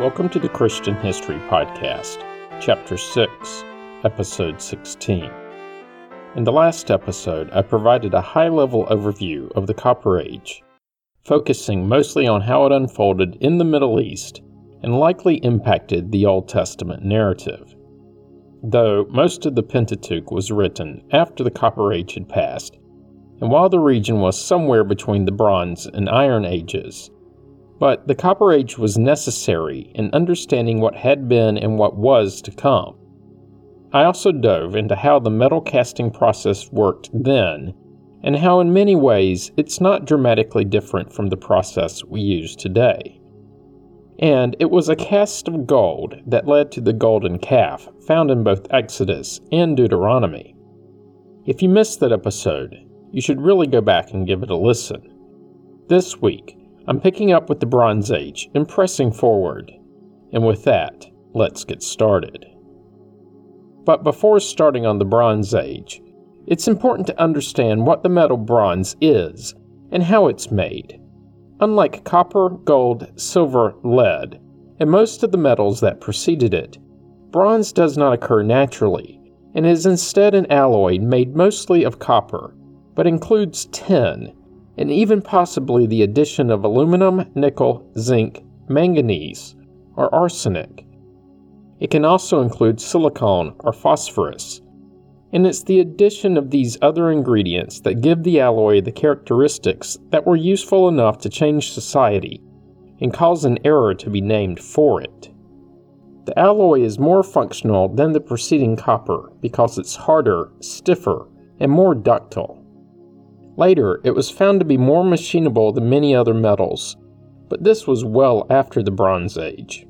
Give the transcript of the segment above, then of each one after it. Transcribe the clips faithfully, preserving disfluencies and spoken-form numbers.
Welcome to the Christian History Podcast, Chapter six, Episode sixteen. In the last episode, I provided a high-level overview of the Copper Age, focusing mostly on how it unfolded in the Middle East and likely impacted the Old Testament narrative. Though most of the Pentateuch was written after the Copper Age had passed, and while the region was somewhere between the Bronze and Iron Ages, but the Copper Age was necessary in understanding what had been and what was to come. I also dove into how the metal casting process worked then, and how in many ways it's not dramatically different from the process we use today. And it was a cast of gold that led to the golden calf found in both Exodus and Deuteronomy. If you missed that episode, you should really go back and give it a listen. This week, I'm picking up with the Bronze Age and pressing forward. And with that, let's get started. But before starting on the Bronze Age, it's important to understand what the metal bronze is and how it's made. Unlike copper, gold, silver, lead, and most of the metals that preceded it, bronze does not occur naturally and is instead an alloy made mostly of copper, but includes tin, and even possibly the addition of aluminum, nickel, zinc, manganese, or arsenic. It can also include silicon or phosphorus, and it's the addition of these other ingredients that give the alloy the characteristics that were useful enough to change society and cause an era to be named for it. The alloy is more functional than the preceding copper because it's harder, stiffer, and more ductile. Later, it was found to be more machinable than many other metals, but this was well after the Bronze Age.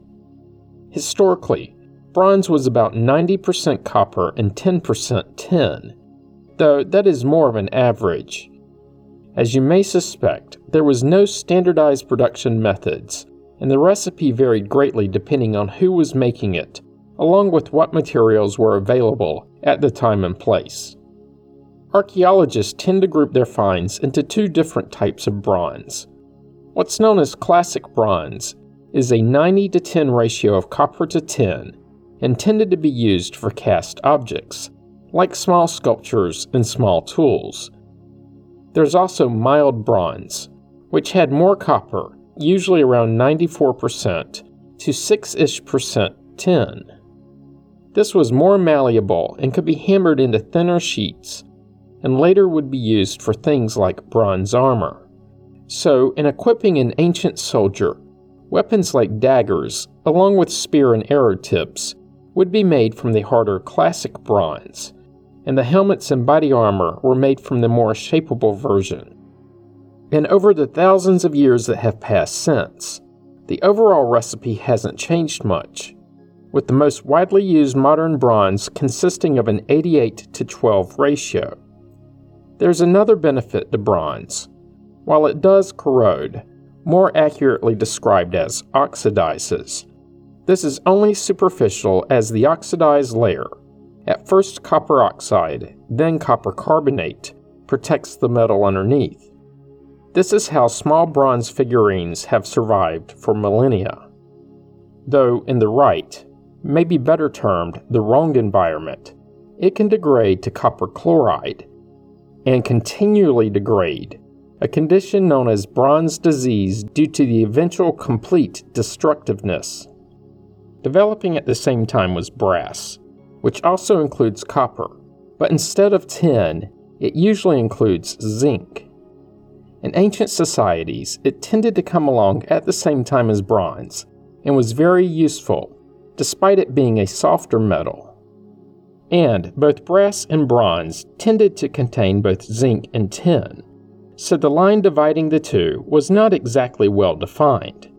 Historically, bronze was about ninety percent copper and ten percent tin, though that is more of an average. As you may suspect, there was no standardized production methods, and the recipe varied greatly depending on who was making it, along with what materials were available at the time and place. Archaeologists tend to group their finds into two different types of bronze. What's known as classic bronze is a ninety to ten ratio of copper to tin, intended to be used for cast objects, like small sculptures and small tools. There's also mild bronze, which had more copper, usually around ninety-four percent, to six-ish percent tin. This was more malleable and could be hammered into thinner sheets, and later would be used for things like bronze armor. So, in equipping an ancient soldier, weapons like daggers, along with spear and arrow tips, would be made from the harder classic bronze, and the helmets and body armor were made from the more shapeable version. And over the thousands of years that have passed since, the overall recipe hasn't changed much, with the most widely used modern bronze consisting of an eighty-eight to twelve ratio. There's another benefit to bronze. While it does corrode, more accurately described as oxidizes, this is only superficial as the oxidized layer, at first copper oxide, then copper carbonate, protects the metal underneath. This is how small bronze figurines have survived for millennia. Though in the right, may be better termed the wrong environment, it can degrade to copper chloride, and continually degrade, a condition known as bronze disease due to the eventual complete destructiveness. Developing at the same time was brass, which also includes copper, but instead of tin, it usually includes zinc. In ancient societies, it tended to come along at the same time as bronze, and was very useful, despite it being a softer metal. And both brass and bronze tended to contain both zinc and tin, so the line dividing the two was not exactly well defined.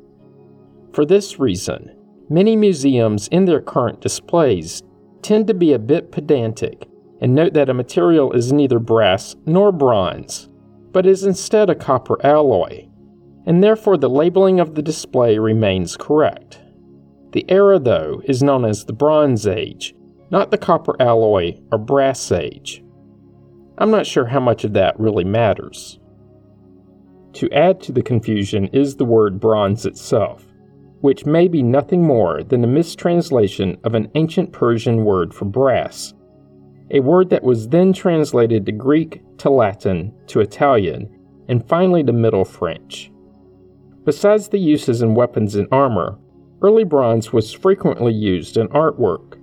For this reason, many museums in their current displays tend to be a bit pedantic and note that a material is neither brass nor bronze, but is instead a copper alloy, and therefore the labeling of the display remains correct. The era, though, is known as the Bronze Age, not the copper alloy or brass age. I'm not sure how much of that really matters. To add to the confusion is the word bronze itself, which may be nothing more than the mistranslation of an ancient Persian word for brass, a word that was then translated to Greek, to Latin, to Italian, and finally to Middle French. Besides the uses in weapons and armor, early bronze was frequently used in artwork.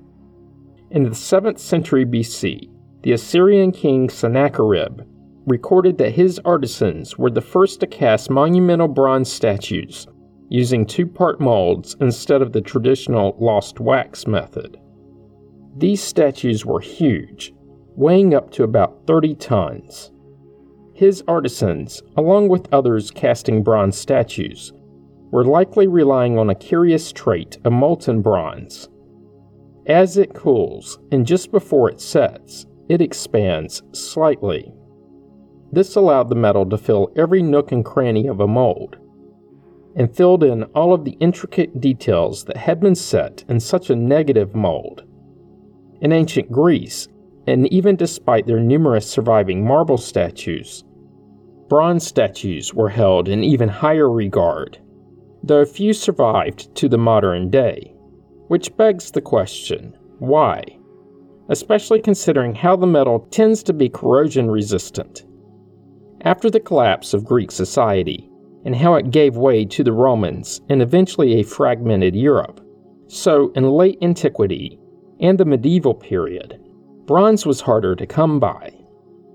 In the seventh century B C, the Assyrian king Sennacherib recorded that his artisans were the first to cast monumental bronze statues using two-part molds instead of the traditional lost wax method. These statues were huge, weighing up to about thirty tons. His artisans, along with others casting bronze statues, were likely relying on a curious trait of molten bronze. As it cools, and just before it sets, it expands slightly. This allowed the metal to fill every nook and cranny of a mold, and filled in all of the intricate details that had been set in such a negative mold. In ancient Greece, and even despite their numerous surviving marble statues, bronze statues were held in even higher regard, though a few survived to the modern day, which begs the question, why? Especially considering how the metal tends to be corrosion resistant. After the collapse of Greek society, and how it gave way to the Romans and eventually a fragmented Europe, so in late antiquity and the medieval period, bronze was harder to come by,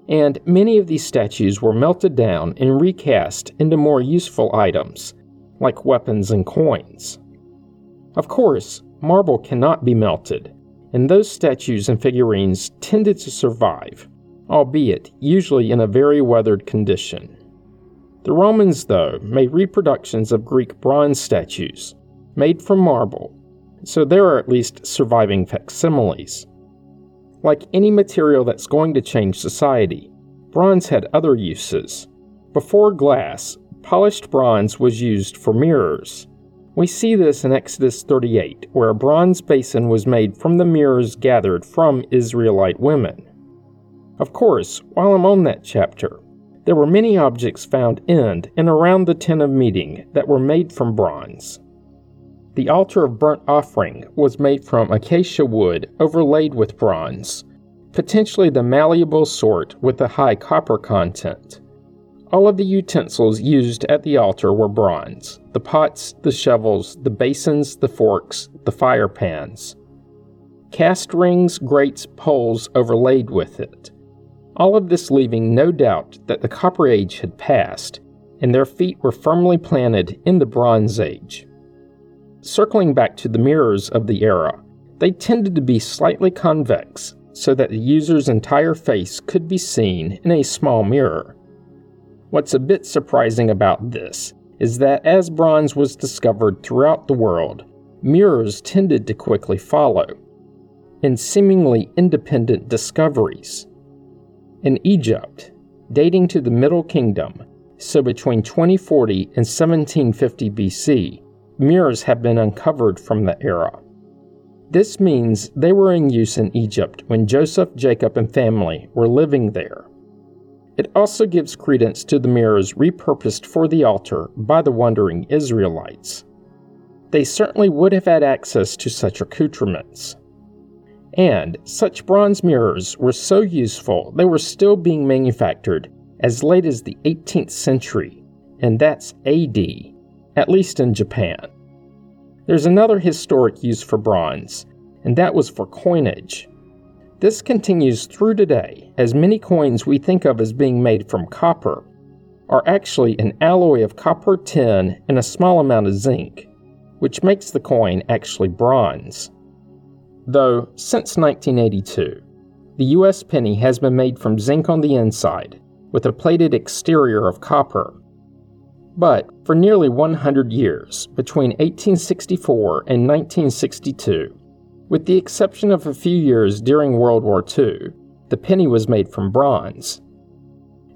and many of these statues were melted down and recast into more useful items, like weapons and coins. Of course, marble cannot be melted, and those statues and figurines tended to survive, albeit usually in a very weathered condition. The Romans, though, made reproductions of Greek bronze statues, made from marble, so there are at least surviving facsimiles. Like any material that's going to change society, bronze had other uses. Before glass, polished bronze was used for mirrors. We see this in Exodus thirty-eight, where a bronze basin was made from the mirrors gathered from Israelite women. Of course, while I'm on that chapter, there were many objects found in and around the tent of meeting that were made from bronze. The altar of burnt offering was made from acacia wood overlaid with bronze, potentially the malleable sort with a high copper content. All of the utensils used at the altar were bronze: the pots, the shovels, the basins, the forks, the fire pans. Cast rings, grates, poles overlaid with it. All of this leaving no doubt that the Copper Age had passed, and their feet were firmly planted in the Bronze Age. Circling back to the mirrors of the era, they tended to be slightly convex so that the user's entire face could be seen in a small mirror. What's a bit surprising about this is that as bronze was discovered throughout the world, mirrors tended to quickly follow, in seemingly independent discoveries. In Egypt, dating to the Middle Kingdom, so between twenty forty and seventeen fifty B C, mirrors have been uncovered from the era. This means they were in use in Egypt when Joseph, Jacob, and family were living there. It also gives credence to the mirrors repurposed for the altar by the wandering Israelites. They certainly would have had access to such accoutrements. And such bronze mirrors were so useful they were still being manufactured as late as the eighteenth century, and that's A D, at least in Japan. There's another historic use for bronze, and that was for coinage. This continues through today, as many coins we think of as being made from copper are actually an alloy of copper, tin, and a small amount of zinc, which makes the coin actually bronze. Though, since nineteen eighty-two, the U S penny has been made from zinc on the inside, with a plated exterior of copper. But, for nearly one hundred years, between eighteen sixty-four and nineteen sixty-two, with the exception of a few years during World War Two, the penny was made from bronze.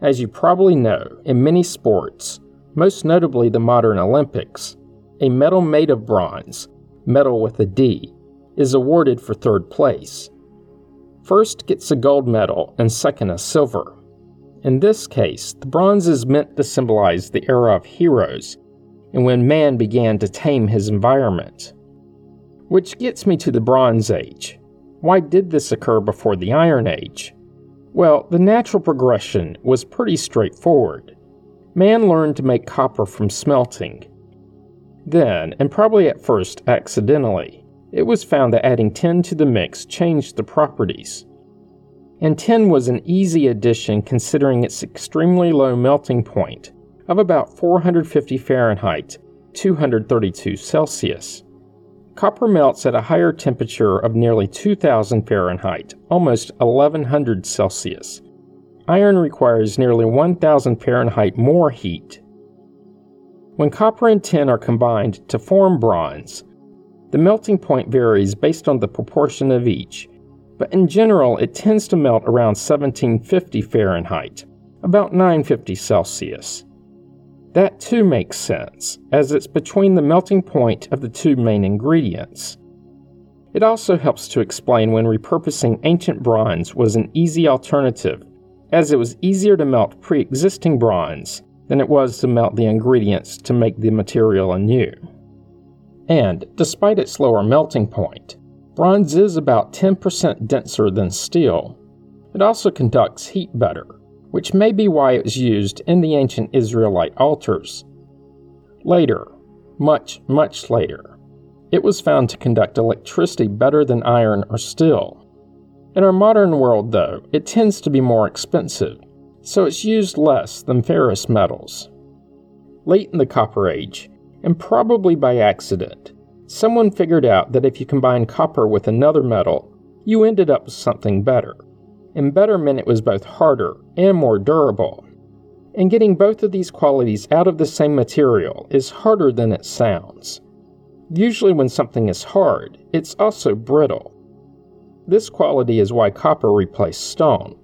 As you probably know, in many sports, most notably the modern Olympics, a medal made of bronze, medal with a D, is awarded for third place. First gets a gold medal and second a silver. In this case, the bronze is meant to symbolize the era of heroes and when man began to tame his environment. Which gets me to the Bronze Age. Why did this occur before the Iron Age? Well, the natural progression was pretty straightforward. Man learned to make copper from smelting. Then, and probably at first accidentally, it was found that adding tin to the mix changed the properties. And tin was an easy addition considering its extremely low melting point of about four hundred fifty Fahrenheit, two hundred thirty-two Celsius. Copper melts at a higher temperature of nearly two thousand Fahrenheit, almost eleven hundred Celsius. Iron requires nearly one thousand Fahrenheit more heat. When copper and tin are combined to form bronze, the melting point varies based on the proportion of each, but in general it tends to melt around seventeen fifty Fahrenheit, about nine fifty Celsius. That too makes sense, as it's between the melting point of the two main ingredients. It also helps to explain when repurposing ancient bronze was an easy alternative, as it was easier to melt pre-existing bronze than it was to melt the ingredients to make the material anew. And, despite its lower melting point, bronze is about ten percent denser than steel. It also conducts heat better, which may be why it was used in the ancient Israelite altars. Later, much, much later, it was found to conduct electricity better than iron or steel. In our modern world, though, it tends to be more expensive, so it's used less than ferrous metals. Late in the Copper Age, and probably by accident, someone figured out that if you combine copper with another metal, you ended up with something better. And better meant it was both harder and more durable. And getting both of these qualities out of the same material is harder than it sounds. Usually when something is hard, it's also brittle. This quality is why copper replaced stone.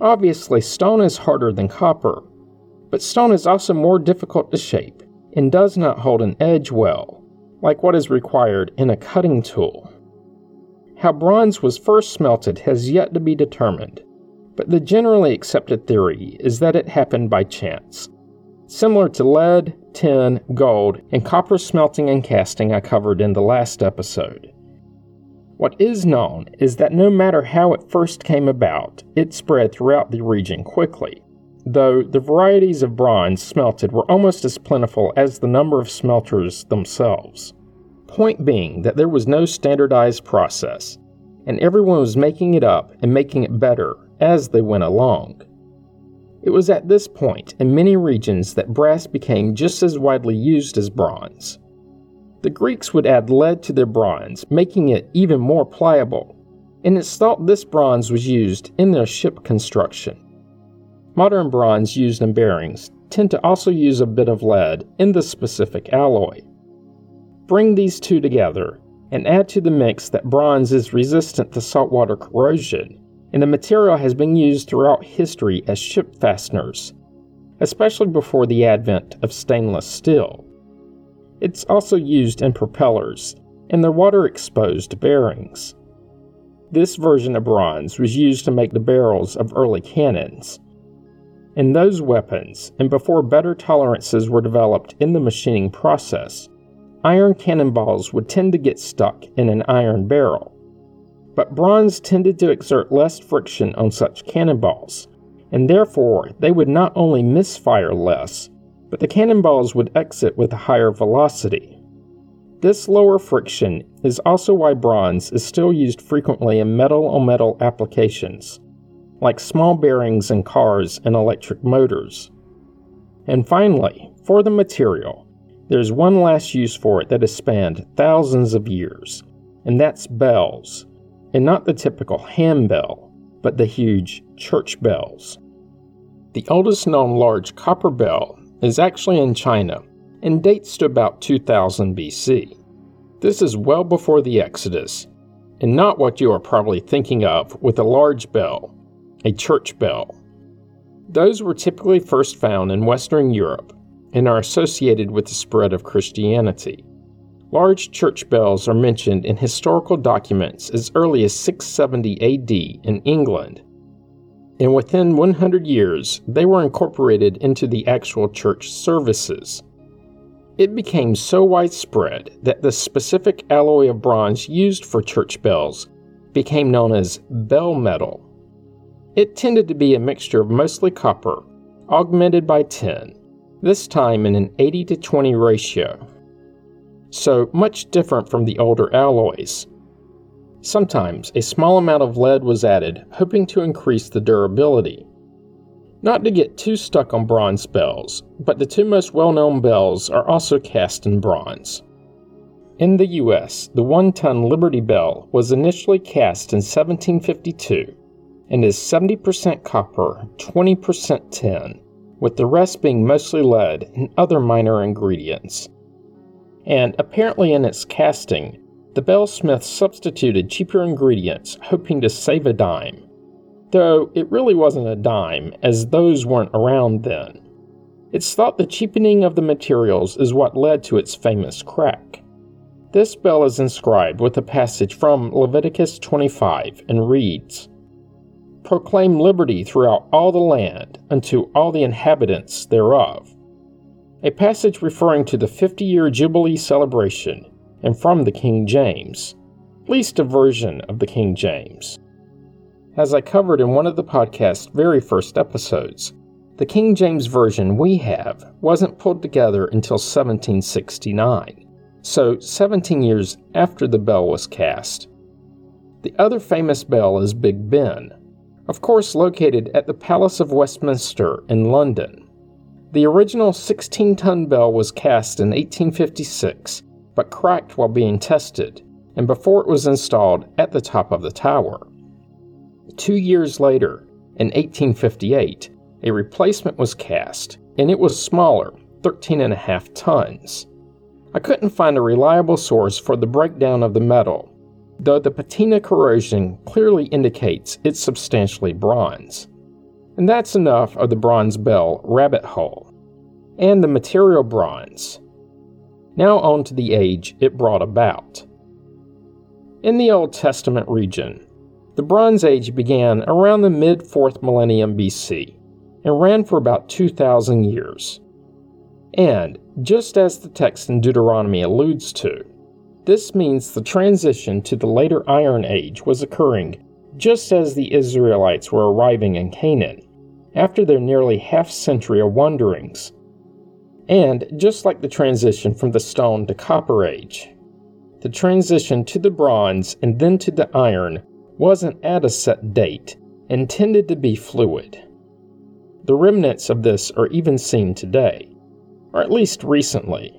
Obviously, stone is harder than copper, but stone is also more difficult to shape and does not hold an edge well, like what is required in a cutting tool. How bronze was first smelted has yet to be determined, but the generally accepted theory is that it happened by chance, similar to lead, tin, gold, and copper smelting and casting I covered in the last episode. What is known is that no matter how it first came about, it spread throughout the region quickly, though the varieties of bronze smelted were almost as plentiful as the number of smelters themselves. Point being that there was no standardized process, and everyone was making it up and making it better as they went along. It was at this point in many regions that brass became just as widely used as bronze. The Greeks would add lead to their bronze, making it even more pliable, and it's thought this bronze was used in their ship construction. Modern bronze used in bearings tend to also use a bit of lead in the specific alloy. Bring these two together and add to the mix that bronze is resistant to saltwater corrosion, and the material has been used throughout history as ship fasteners, especially before the advent of stainless steel. It's also used in propellers and their water-exposed bearings. This version of bronze was used to make the barrels of early cannons. In those weapons, and before better tolerances were developed in the machining process, iron cannonballs would tend to get stuck in an iron barrel. But bronze tended to exert less friction on such cannonballs, and therefore they would not only misfire less, but the cannonballs would exit with a higher velocity. This lower friction is also why bronze is still used frequently in metal-on-metal applications, like small bearings in cars and electric motors. And finally, for the material, there's one last use for it that has spanned thousands of years, and that's bells, and not the typical hand bell, but the huge church bells. The oldest known large copper bell is actually in China, and dates to about two thousand B C. This is well before the Exodus, and not what you are probably thinking of with a large bell, a church bell. Those were typically first found in Western Europe and are associated with the spread of Christianity. Large church bells are mentioned in historical documents as early as six seventy A D in England, and within one hundred years they were incorporated into the actual church services. It became so widespread that the specific alloy of bronze used for church bells became known as bell metal. It tended to be a mixture of mostly copper, augmented by tin, this time in an eighty to twenty ratio. So much different from the older alloys. Sometimes a small amount of lead was added, hoping to increase the durability. Not to get too stuck on bronze bells, but the two most well-known bells are also cast in bronze. In the U S, the one-ton Liberty Bell was initially cast in seventeen fifty-two and is seventy percent copper, twenty percent tin, with the rest being mostly lead and other minor ingredients. And apparently in its casting, the bellsmith substituted cheaper ingredients, hoping to save a dime. Though it really wasn't a dime, as those weren't around then. It's thought the cheapening of the materials is what led to its famous crack. This bell is inscribed with a passage from Leviticus twenty-five and reads, "Proclaim liberty throughout all the land unto all the inhabitants thereof," a passage referring to the fifty-year Jubilee celebration and from the King James, at least a version of the King James. As I covered in one of the podcast's very first episodes, the King James Version we have wasn't pulled together until seventeen sixty-nine, so seventeen years after the bell was cast. The other famous bell is Big Ben, of course located at the Palace of Westminster in London. The original sixteen-ton bell was cast in eighteen fifty-six, but cracked while being tested, and before it was installed at the top of the tower. Two years later, in eighteen fifty-eight, a replacement was cast, and it was smaller, thirteen and a half tons. I couldn't find a reliable source for the breakdown of the metal, though the patina corrosion clearly indicates it's substantially bronze. And that's enough of the bronze bell rabbit hole, and the material bronze. Now on to the age it brought about. In the Old Testament region, the Bronze Age began around the mid-fourth millennium B C and ran for about two thousand years. And, just as the text in Deuteronomy alludes to, this means the transition to the later Iron Age was occurring just as the Israelites were arriving in Canaan, after their nearly half-century of wanderings. And, just like the transition from the Stone to Copper Age, the transition to the Bronze and then to the Iron wasn't at a set date, and tended to be fluid. The remnants of this are even seen today, or at least recently.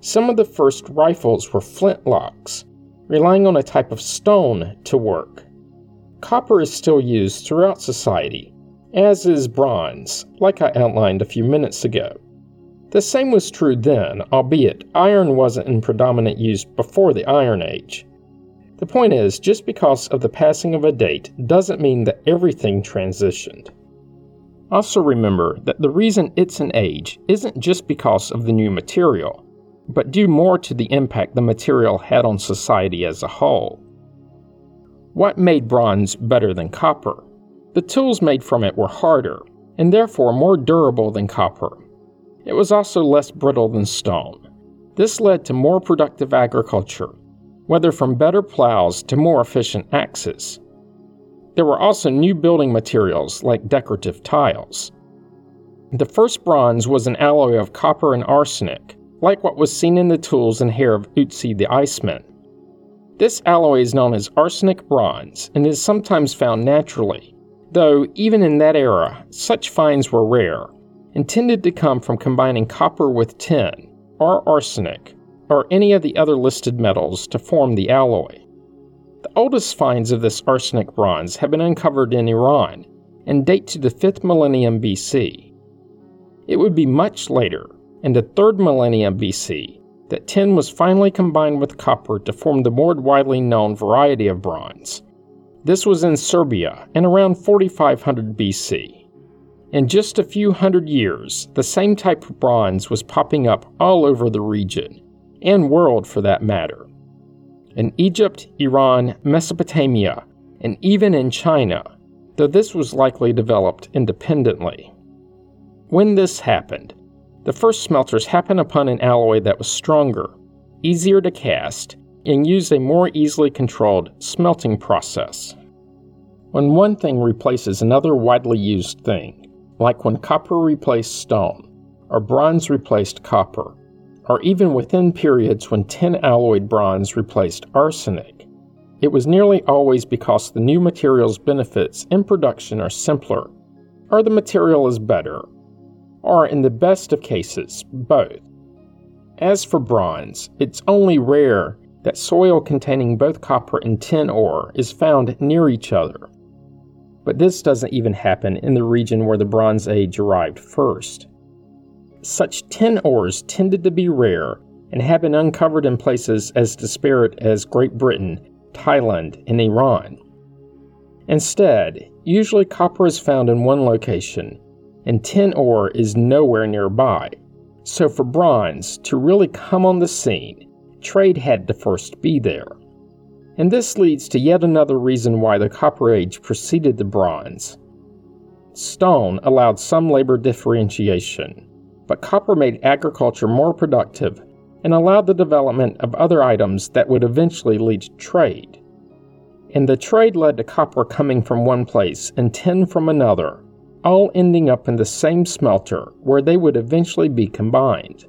Some of the first rifles were flintlocks, relying on a type of stone to work. Copper is still used throughout society, as is bronze, like I outlined a few minutes ago. The same was true then, albeit iron wasn't in predominant use before the Iron Age. The point is, just because of the passing of a date doesn't mean that everything transitioned. Also remember that the reason it's an age isn't just because of the new material, but due more to the impact the material had on society as a whole. What made bronze better than copper? The tools made from it were harder, and therefore more durable than copper. It was also less brittle than stone. This led to more productive agriculture, whether from better plows to more efficient axes. There were also new building materials like decorative tiles. The first bronze was an alloy of copper and arsenic, like what was seen in the tools and hair of Ötzi the Iceman. This alloy is known as arsenic bronze and is sometimes found naturally, though even in that era, such finds were rare, and tended to come from combining copper with tin, or arsenic, or any of the other listed metals to form the alloy. The oldest finds of this arsenic bronze have been uncovered in Iran and date to the fifth millennium B C. It would be much later, in the third millennium B C, that tin was finally combined with copper to form the more widely known variety of bronze. This was in Serbia in around forty-five hundred B C. In just a few hundred years, the same type of bronze was popping up all over the region, and world for that matter. In Egypt, Iran, Mesopotamia, and even in China, though this was likely developed independently. When this happened, The first smelters happened upon an alloy that was stronger, easier to cast, and used a more easily controlled smelting process. When one thing replaces another widely used thing, like when copper replaced stone, or bronze replaced copper, or even within periods when tin alloyed bronze replaced arsenic, it was nearly always because the new material's benefits in production are simpler, or the material is better, or in the best of cases, both. As for bronze, it's only rare that soil containing both copper and tin ore is found near each other. But this doesn't even happen in the region where the Bronze Age arrived first. Such tin ores tended to be rare and have been uncovered in places as disparate as Great Britain, Thailand, and Iran. Instead, usually copper is found in one location, and tin ore is nowhere nearby. So for bronze to really come on the scene, trade had to first be there. And this leads to yet another reason why the Copper Age preceded the Bronze. Stone allowed some labor differentiation, but copper made agriculture more productive and allowed the development of other items that would eventually lead to trade. And the trade led to copper coming from one place and tin from another, all ending up in the same smelter where they would eventually be combined.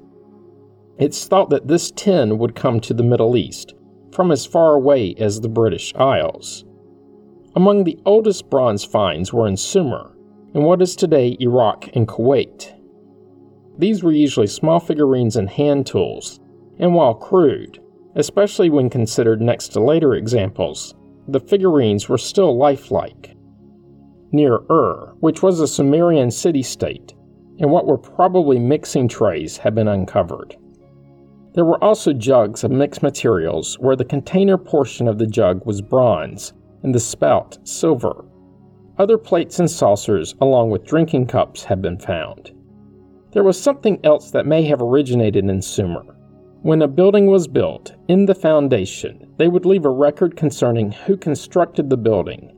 It's thought that this tin would come to the Middle East, from as far away as the British Isles. Among the oldest bronze finds were in Sumer, in what is today Iraq and Kuwait. These were usually small figurines and hand tools, and while crude, especially when considered next to later examples, the figurines were still lifelike. Near Ur, which was a Sumerian city-state, and what were probably mixing trays have been uncovered. There were also jugs of mixed materials where the container portion of the jug was bronze and the spout silver. Other plates and saucers along with drinking cups have been found. There was something else that may have originated in Sumer. When a building was built, in the foundation, they would leave a record concerning who constructed the building.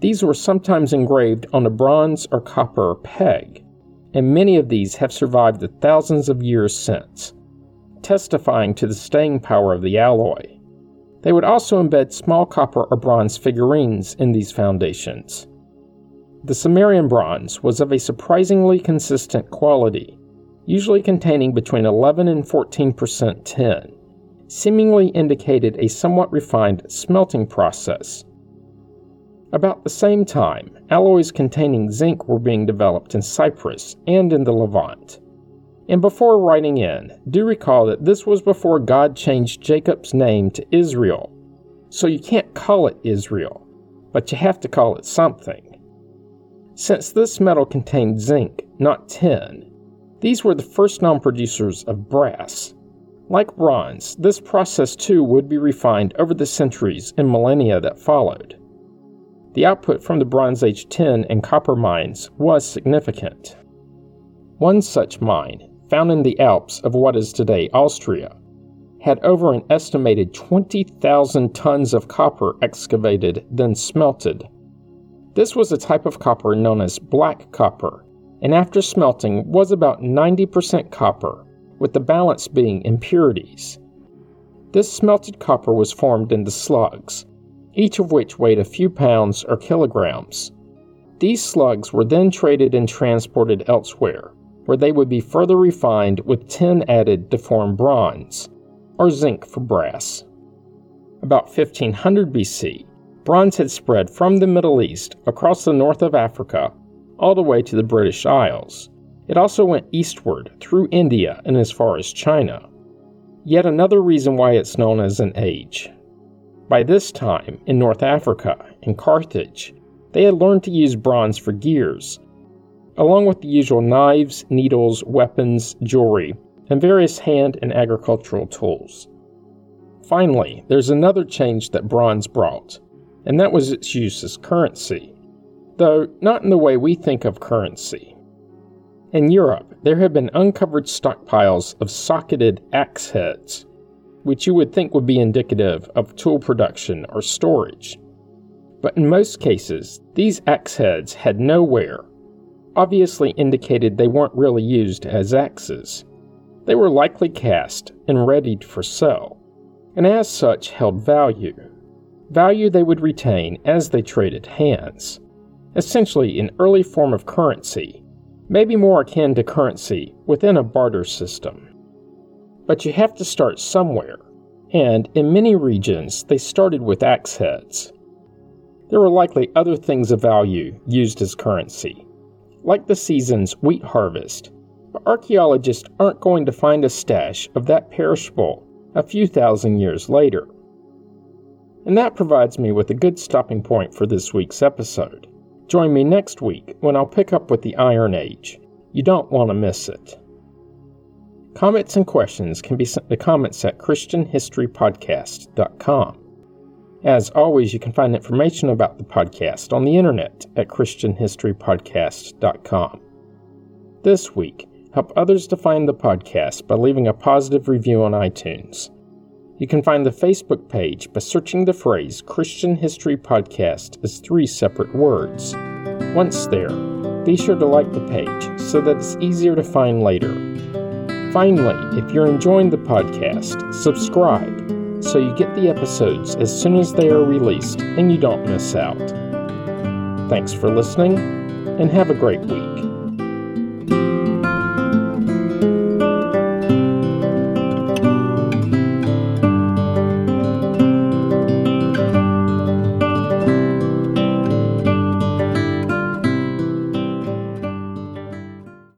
These were sometimes engraved on a bronze or copper peg, and many of these have survived the thousands of years since, testifying to the staying power of the alloy. They would also embed small copper or bronze figurines in these foundations. The Sumerian bronze was of a surprisingly consistent quality, usually containing between eleven and fourteen percent tin, seemingly indicated a somewhat refined smelting process. About the same time, alloys containing zinc were being developed in Cyprus and in the Levant. And before writing in, do recall that this was before God changed Jacob's name to Israel. So you can't call it Israel, but you have to call it something. Since this metal contained zinc, not tin, these were the first known producers of brass. Like bronze, this process too would be refined over the centuries and millennia that followed. The output from the Bronze Age tin and copper mines was significant. One such mine, found in the Alps of what is today Austria, had over an estimated twenty thousand tons of copper excavated, then smelted. This was a type of copper known as black copper, and after smelting was about ninety percent copper, with the balance being impurities. This smelted copper was formed into slugs, each of which weighed a few pounds or kilograms. These slugs were then traded and transported elsewhere, where they would be further refined with tin added to form bronze, or zinc for brass. About fifteen hundred B C, bronze had spread from the Middle East across the north of Africa all the way to the British Isles. It also went eastward through India and as far as China. Yet another reason why it's known as an age. By this time, in North Africa, in Carthage, they had learned to use bronze for gears, along with the usual knives, needles, weapons, jewelry, and various hand and agricultural tools. Finally, there's another change that bronze brought, and that was its use as currency, though not in the way we think of currency. In Europe, there have been uncovered stockpiles of socketed axe heads, which you would think would be indicative of tool production or storage. But in most cases, these axe heads had no wear. obviously indicated they weren't really used as axes. They were likely cast and readied for sale, and as such held value. Value they would retain as they traded hands. Essentially an early form of currency, maybe more akin to currency within a barter system. But you have to start somewhere, and in many regions they started with axe heads. There were likely other things of value used as currency, like the season's wheat harvest, but archaeologists aren't going to find a stash of that perishable a few thousand years later. And that provides me with a good stopping point for this week's episode. Join me next week when I'll pick up with the Iron Age. You don't want to miss it. Comments and questions can be sent to comments at christian history podcast dot com. As always, you can find information about the podcast on the internet at christian history podcast dot com. This week, help others to find the podcast by leaving a positive review on iTunes. You can find the Facebook page by searching the phrase Christian History Podcast as three separate words. Once there, be sure to like the page so that it's easier to find later. Finally, if you're enjoying the podcast, subscribe so you get the episodes as soon as they are released and you don't miss out. Thanks for listening, and have a great week.